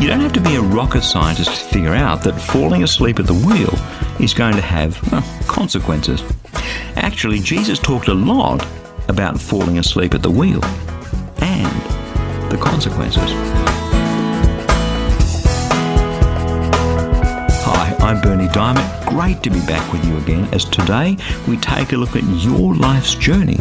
You don't have to be a rocket scientist to figure out that falling asleep at the wheel is going to have consequences. Actually, Jesus talked a lot about falling asleep at the wheel and the consequences. Hi, I'm Berni Dymet. Great to be back with you again as today we take a look at your life's journey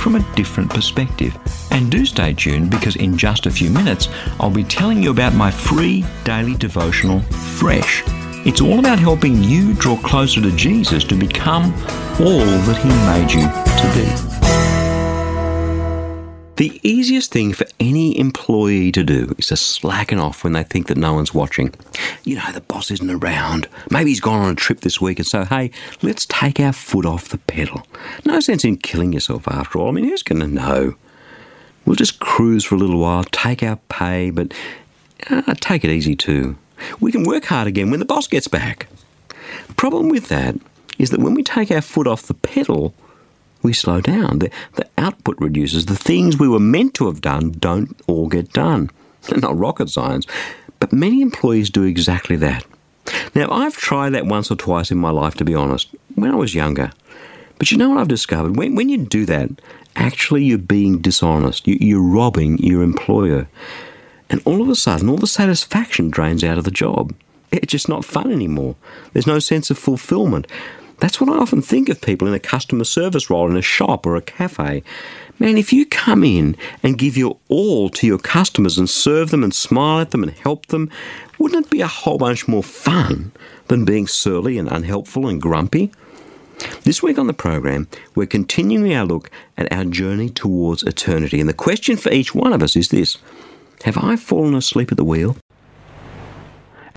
from a different perspective. And do stay tuned, because in just a few minutes I'll be telling you about my free daily devotional, Fresh. It's all about helping you draw closer to Jesus to become all that He made you to be. The easiest thing for any employee to do is to slacken off when they think that no one's watching. You know, the boss isn't around. Maybe he's gone on a trip this week, and so, hey, let's take our foot off the pedal. No sense in killing yourself after all. I mean, who's going to know? We'll just cruise for a little while, take our pay, but take it easy too. We can work hard again when the boss gets back. The problem with that is that when we take our foot off the pedal, we slow down. The output reduces. The things we were meant to have done don't all get done. They're not rocket science. But many employees do exactly that. Now, I've tried that once or twice in my life, to be honest, when I was younger. But you know what I've discovered? When you do that, actually you're being dishonest. You're robbing your employer. And all of a sudden, all the satisfaction drains out of the job. It's just not fun anymore. There's no sense of fulfillment. That's what I often think of people in a customer service role in a shop or a cafe. Man, if you come in and give your all to your customers and serve them and smile at them and help them, wouldn't it be a whole bunch more fun than being surly and unhelpful and grumpy? This week on the program, we're continuing our look at our journey towards eternity. And the question for each one of us is this: have I fallen asleep at the wheel?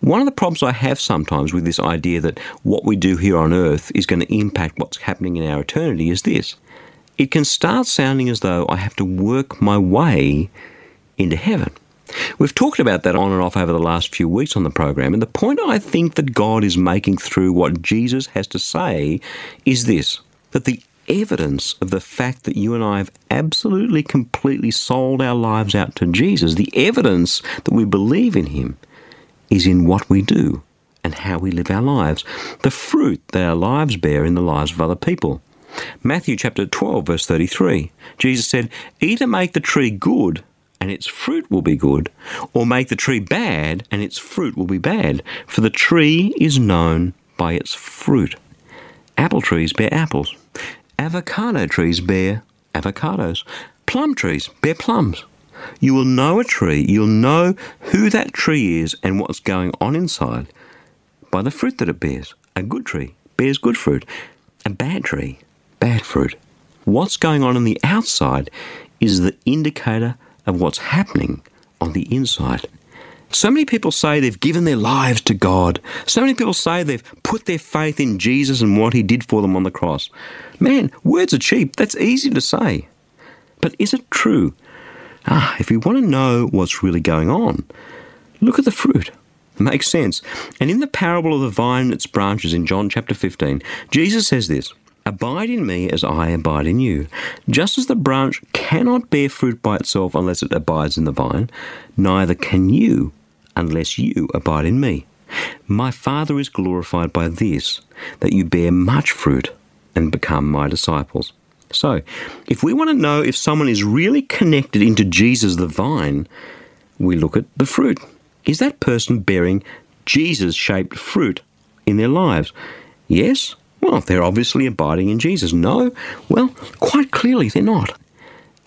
One of the problems I have sometimes with this idea that what we do here on earth is going to impact what's happening in our eternity is this: it can start sounding as though I have to work my way into heaven. We've talked about that on and off over the last few weeks on the program, and the point I think that God is making through what Jesus has to say is this: that the evidence of the fact that you and I have absolutely, completely sold our lives out to Jesus, the evidence that we believe in Him, is in what we do and how we live our lives, the fruit that our lives bear in the lives of other people. Matthew chapter 12, verse 33, Jesus said, "Either make the tree good, and its fruit will be good, or make the tree bad, and its fruit will be bad. For the tree is known by its fruit." Apple trees bear apples. Avocado trees bear avocados. Plum trees bear plums. You will know a tree, you'll know who that tree is and what's going on inside by the fruit that it bears. A good tree bears good fruit. A bad tree, bad fruit. What's going on the outside is the indicator of what's happening on the inside. So many people say they've given their lives to God. So many people say they've put their faith in Jesus and what He did for them on the cross. Man, words are cheap. That's easy to say. But is it true? If you want to know what's really going on, look at the fruit. It makes sense. And in the parable of the vine and its branches in John chapter 15, Jesus says this: "Abide in me as I abide in you. Just as the branch cannot bear fruit by itself unless it abides in the vine, neither can you unless you abide in me. My Father is glorified by this, that you bear much fruit and become my disciples." So, if we want to know if someone is really connected into Jesus the vine, we look at the fruit. Is that person bearing Jesus-shaped fruit in their lives? Yes? Well, they're obviously abiding in Jesus. No? Well, quite clearly they're not.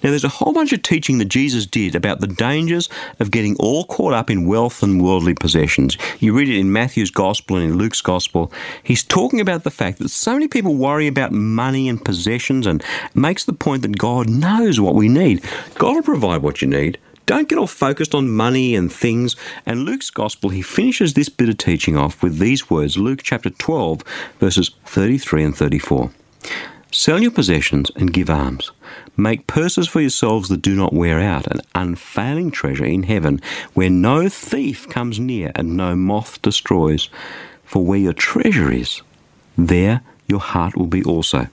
Now, there's a whole bunch of teaching that Jesus did about the dangers of getting all caught up in wealth and worldly possessions. You read it in Matthew's Gospel and in Luke's Gospel. He's talking about the fact that so many people worry about money and possessions, and makes the point that God knows what we need. God will provide what you need. Don't get all focused on money and things. And Luke's gospel, he finishes this bit of teaching off with these words, Luke chapter 12, verses 33 and 34. Sell your possessions and give alms. Make purses for yourselves that do not wear out, an unfailing treasure in heaven, where no thief comes near and no moth destroys. For where your treasure is, there your heart will be also.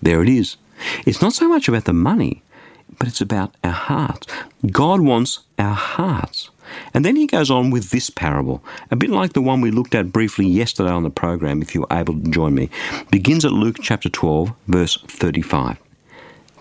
There it is. It's not so much about the money, but it's about our hearts. God wants our hearts. And then he goes on with this parable, a bit like the one we looked at briefly yesterday on the program, if you were able to join me. Begins at Luke chapter 12, verse 35.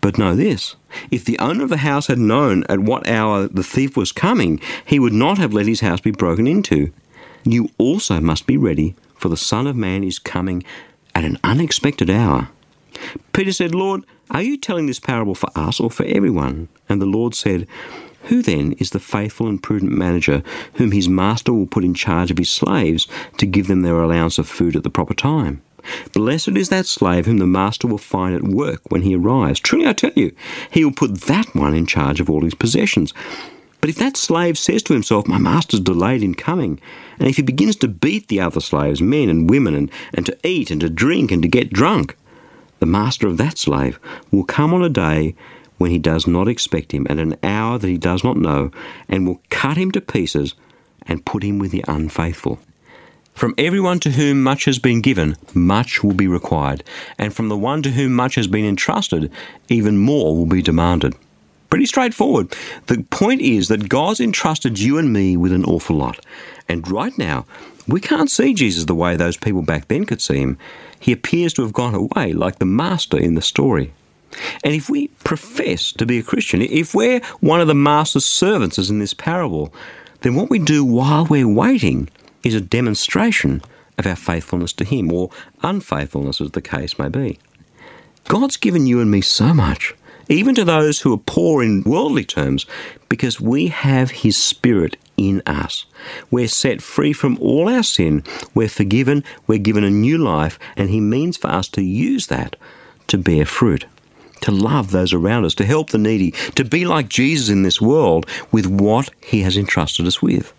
But know this, if the owner of the house had known at what hour the thief was coming, he would not have let his house be broken into. You also must be ready, for the Son of Man is coming at an unexpected hour. Peter said, Lord, are you telling this parable for us or for everyone? And the Lord said, Who then is the faithful and prudent manager whom his master will put in charge of his slaves to give them their allowance of food at the proper time? Blessed is that slave whom the master will find at work when he arrives. Truly I tell you, he will put that one in charge of all his possessions. But if that slave says to himself, My master's delayed in coming, and if he begins to beat the other slaves, men and women, and to eat and to drink and to get drunk, the master of that slave will come on a day when he does not expect him, at an hour that he does not know, and will cut him to pieces and put him with the unfaithful. From everyone to whom much has been given, much will be required, and from the one to whom much has been entrusted, even more will be demanded. Pretty straightforward. The point is that God's entrusted you and me with an awful lot, and right now, we can't see Jesus the way those people back then could see him. He appears to have gone away like the master in the story. And if we profess to be a Christian, if we're one of the master's servants as in this parable, then what we do while we're waiting is a demonstration of our faithfulness to him, or unfaithfulness as the case may be. God's given you and me so much, even to those who are poor in worldly terms, because we have his Spirit in us. We're set free from all our sin, we're forgiven, we're given a new life, and he means for us to use that to bear fruit, to love those around us, to help the needy, to be like Jesus in this world with what he has entrusted us with.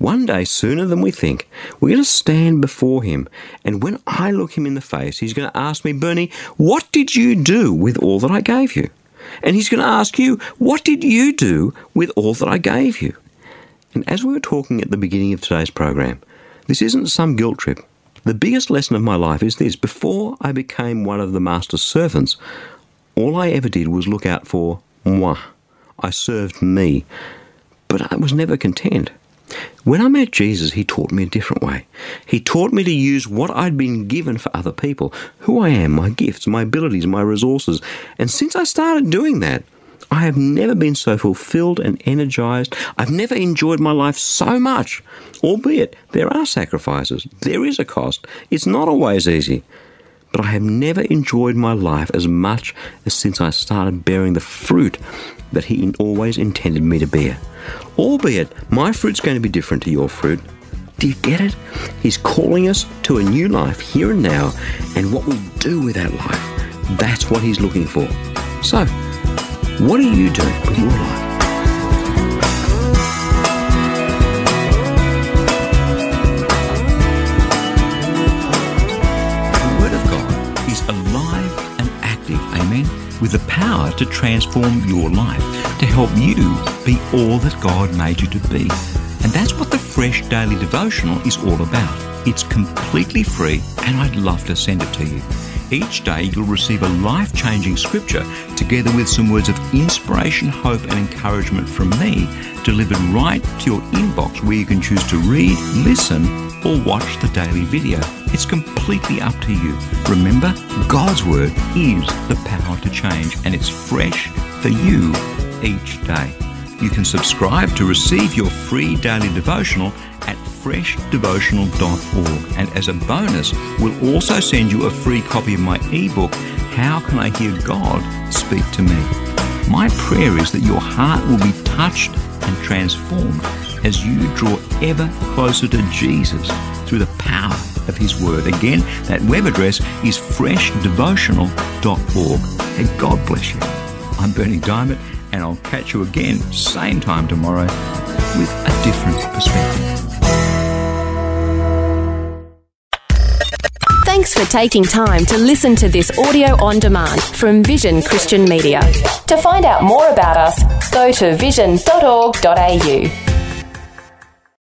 One day, sooner than we think, we're going to stand before him, and when I look him in the face, he's going to ask me, Berni, what did you do with all that I gave you? And he's going to ask you, what did you do with all that I gave you? And as we were talking at the beginning of today's program, this isn't some guilt trip. The biggest lesson of my life is this: before I became one of the master's servants, all I ever did was look out for moi. I served me, but I was never content. When I met Jesus, he taught me a different way. He taught me to use what I'd been given for other people, who I am, my gifts, my abilities, my resources. And since I started doing that, I have never been so fulfilled and energized. I've never enjoyed my life so much, albeit there are sacrifices. There is a cost. It's not always easy. But I have never enjoyed my life as much as since I started bearing the fruit that he always intended me to bear. Albeit, my fruit's going to be different to your fruit. Do you get it? He's calling us to a new life here and now, and what we do with that life, that's what he's looking for. So, what are you doing with your life? With the power to transform your life, to help you be all that God made you to be. And that's what the Fresh Daily Devotional is all about. It's completely free, and I'd love to send it to you. Each day you'll receive a life-changing scripture together with some words of inspiration, hope and encouragement from me, delivered right to your inbox, where you can choose to read, listen or watch the daily video. It's completely up to you. Remember, God's Word is the power to change, and it's fresh for you each day. You can subscribe to receive your free daily devotional at freshdevotional.org. And as a bonus, we'll also send you a free copy of my ebook, How Can I Hear God Speak to Me? My prayer is that your heart will be touched and transformed as you draw ever closer to Jesus through the power of His Word. Again, that web address is freshdevotional.org. And God bless you. I'm Berni Dymet, and I'll catch you again, same time tomorrow, with a different perspective. Thanks for taking time to listen to this audio on demand from Vision Christian Media. To find out more about us, go to vision.org.au.